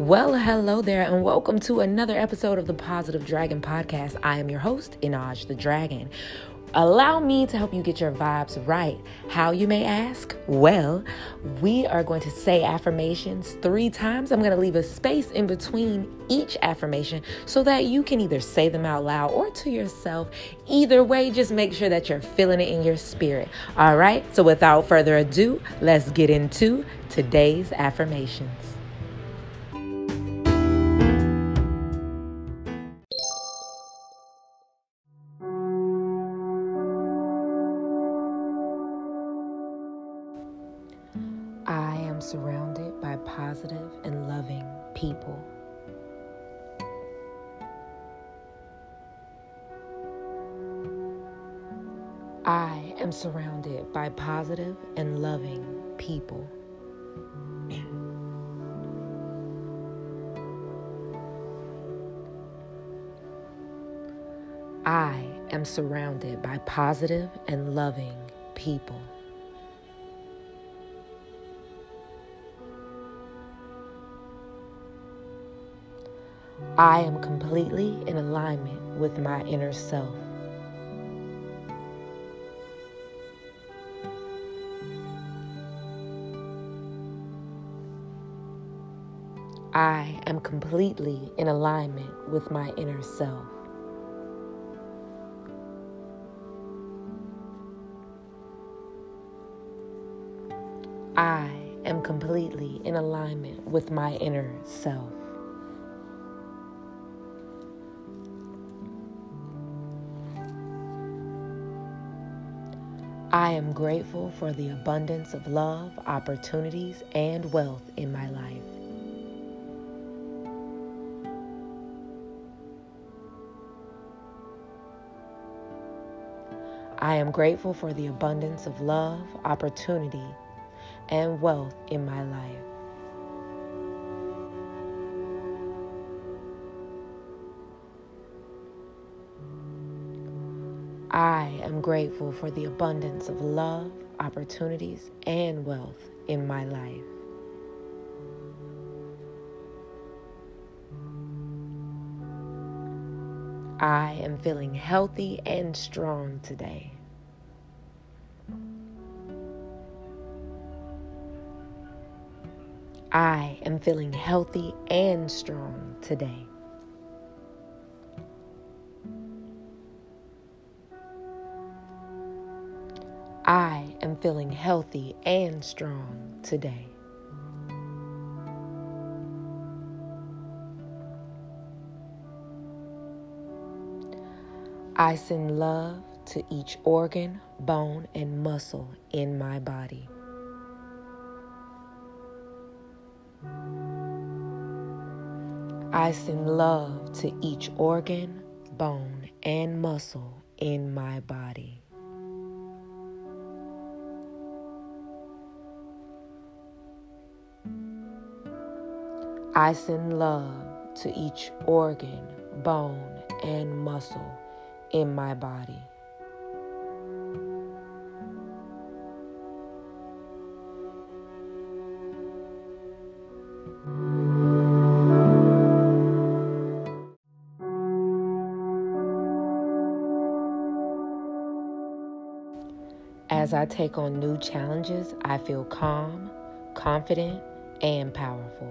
Well, hello there, and welcome to another episode of the Positive Dragon Podcast. I am your host, Minaj the Dragon. Allow me to help you get your vibes right. How, you may ask? Well, we are going to say affirmations 3 times. I'm going to leave a space in between each affirmation so that you can either say them out loud or to yourself. Either way, just make sure that you're feeling it in your spirit. All right, so without further ado, let's get into today's affirmations. I am surrounded by positive and loving people. I am surrounded by positive and loving people. I am surrounded by positive and loving people. I am completely in alignment with my inner self. I am completely in alignment with my inner self. I am completely in alignment with my inner self. I am grateful for the abundance of love, opportunities, and wealth in my life. I am grateful for the abundance of love, opportunity, and wealth in my life. I am grateful for the abundance of love, opportunities, and wealth in my life. I am feeling healthy and strong today. I am feeling healthy and strong today. I am feeling healthy and strong today. I send love to each organ, bone, and muscle in my body. I send love to each organ, bone, and muscle in my body. I send love to each organ, bone, and muscle in my body. As I take on new challenges, I feel calm, confident, and powerful.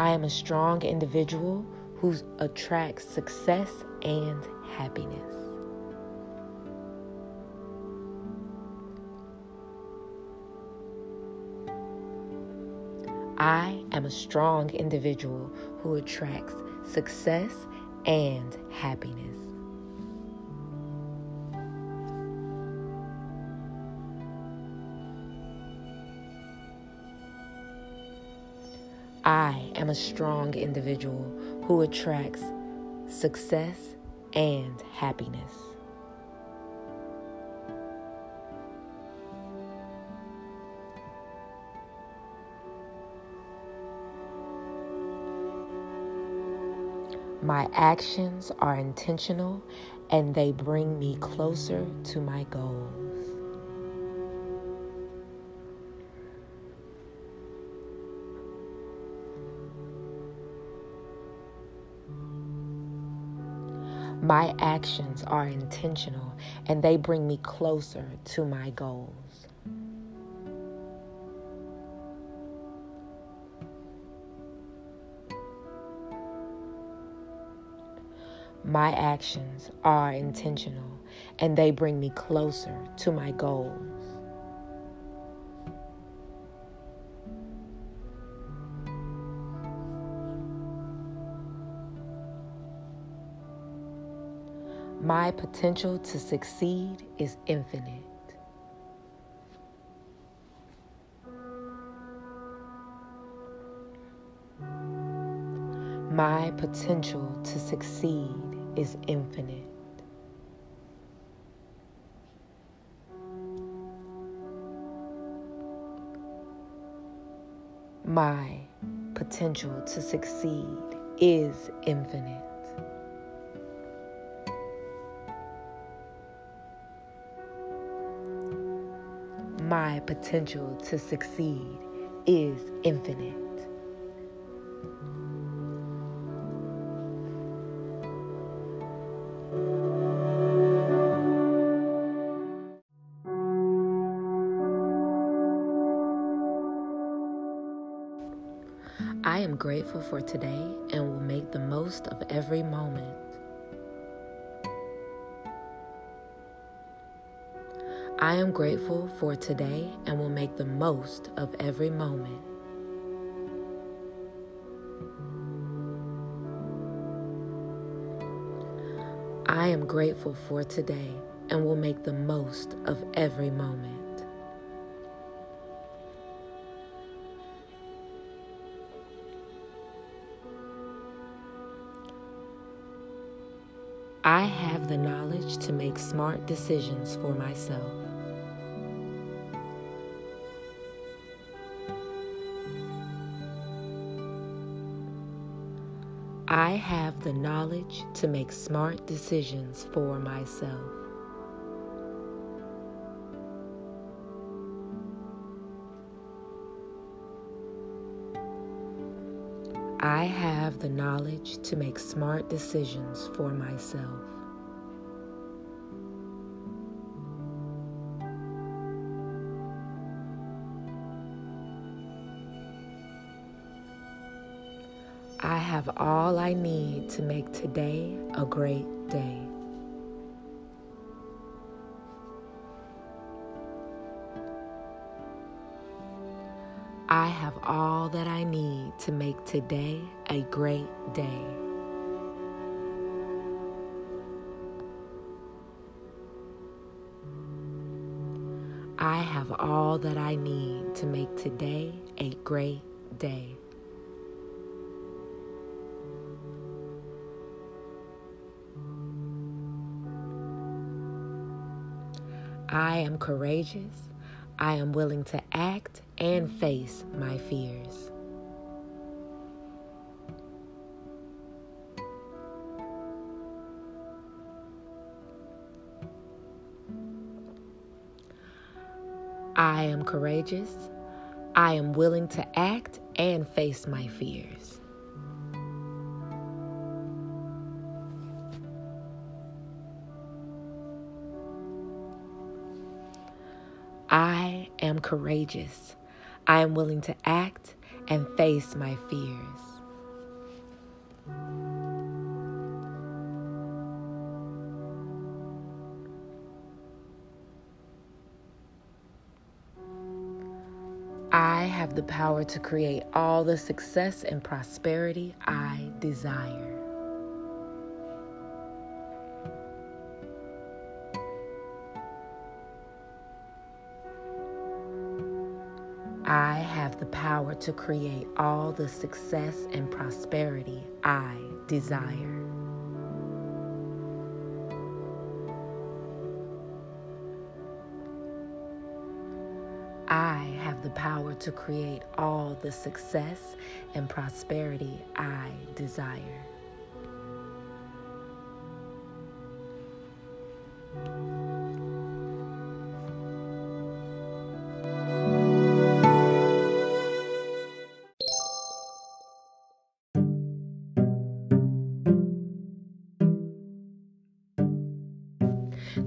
I am a strong individual who attracts success and happiness. I am a strong individual who attracts success and happiness. I am a strong individual who attracts success and happiness. My actions are intentional and they bring me closer to my goals. My actions are intentional and they bring me closer to my goals. My actions are intentional and they bring me closer to my goals. My potential to succeed is infinite. My potential to succeed is infinite. My potential to succeed is infinite. My potential to succeed is infinite. I am grateful for today and will make the most of every moment. I am grateful for today and will make the most of every moment. I am grateful for today and will make the most of every moment. I have the knowledge to make smart decisions for myself. I have the knowledge to make smart decisions for myself. I have the knowledge to make smart decisions for myself. I have all I need to make today a great day. I have all that I need to make today a great day. I have all that I need to make today a great day. I am courageous. I am willing to act and face my fears. I am courageous. I am willing to act and face my fears. I am courageous. I am willing to act and face my fears. I have the power to create all the success and prosperity I desire. I have the power to create all the success and prosperity I desire. I have the power to create all the success and prosperity I desire.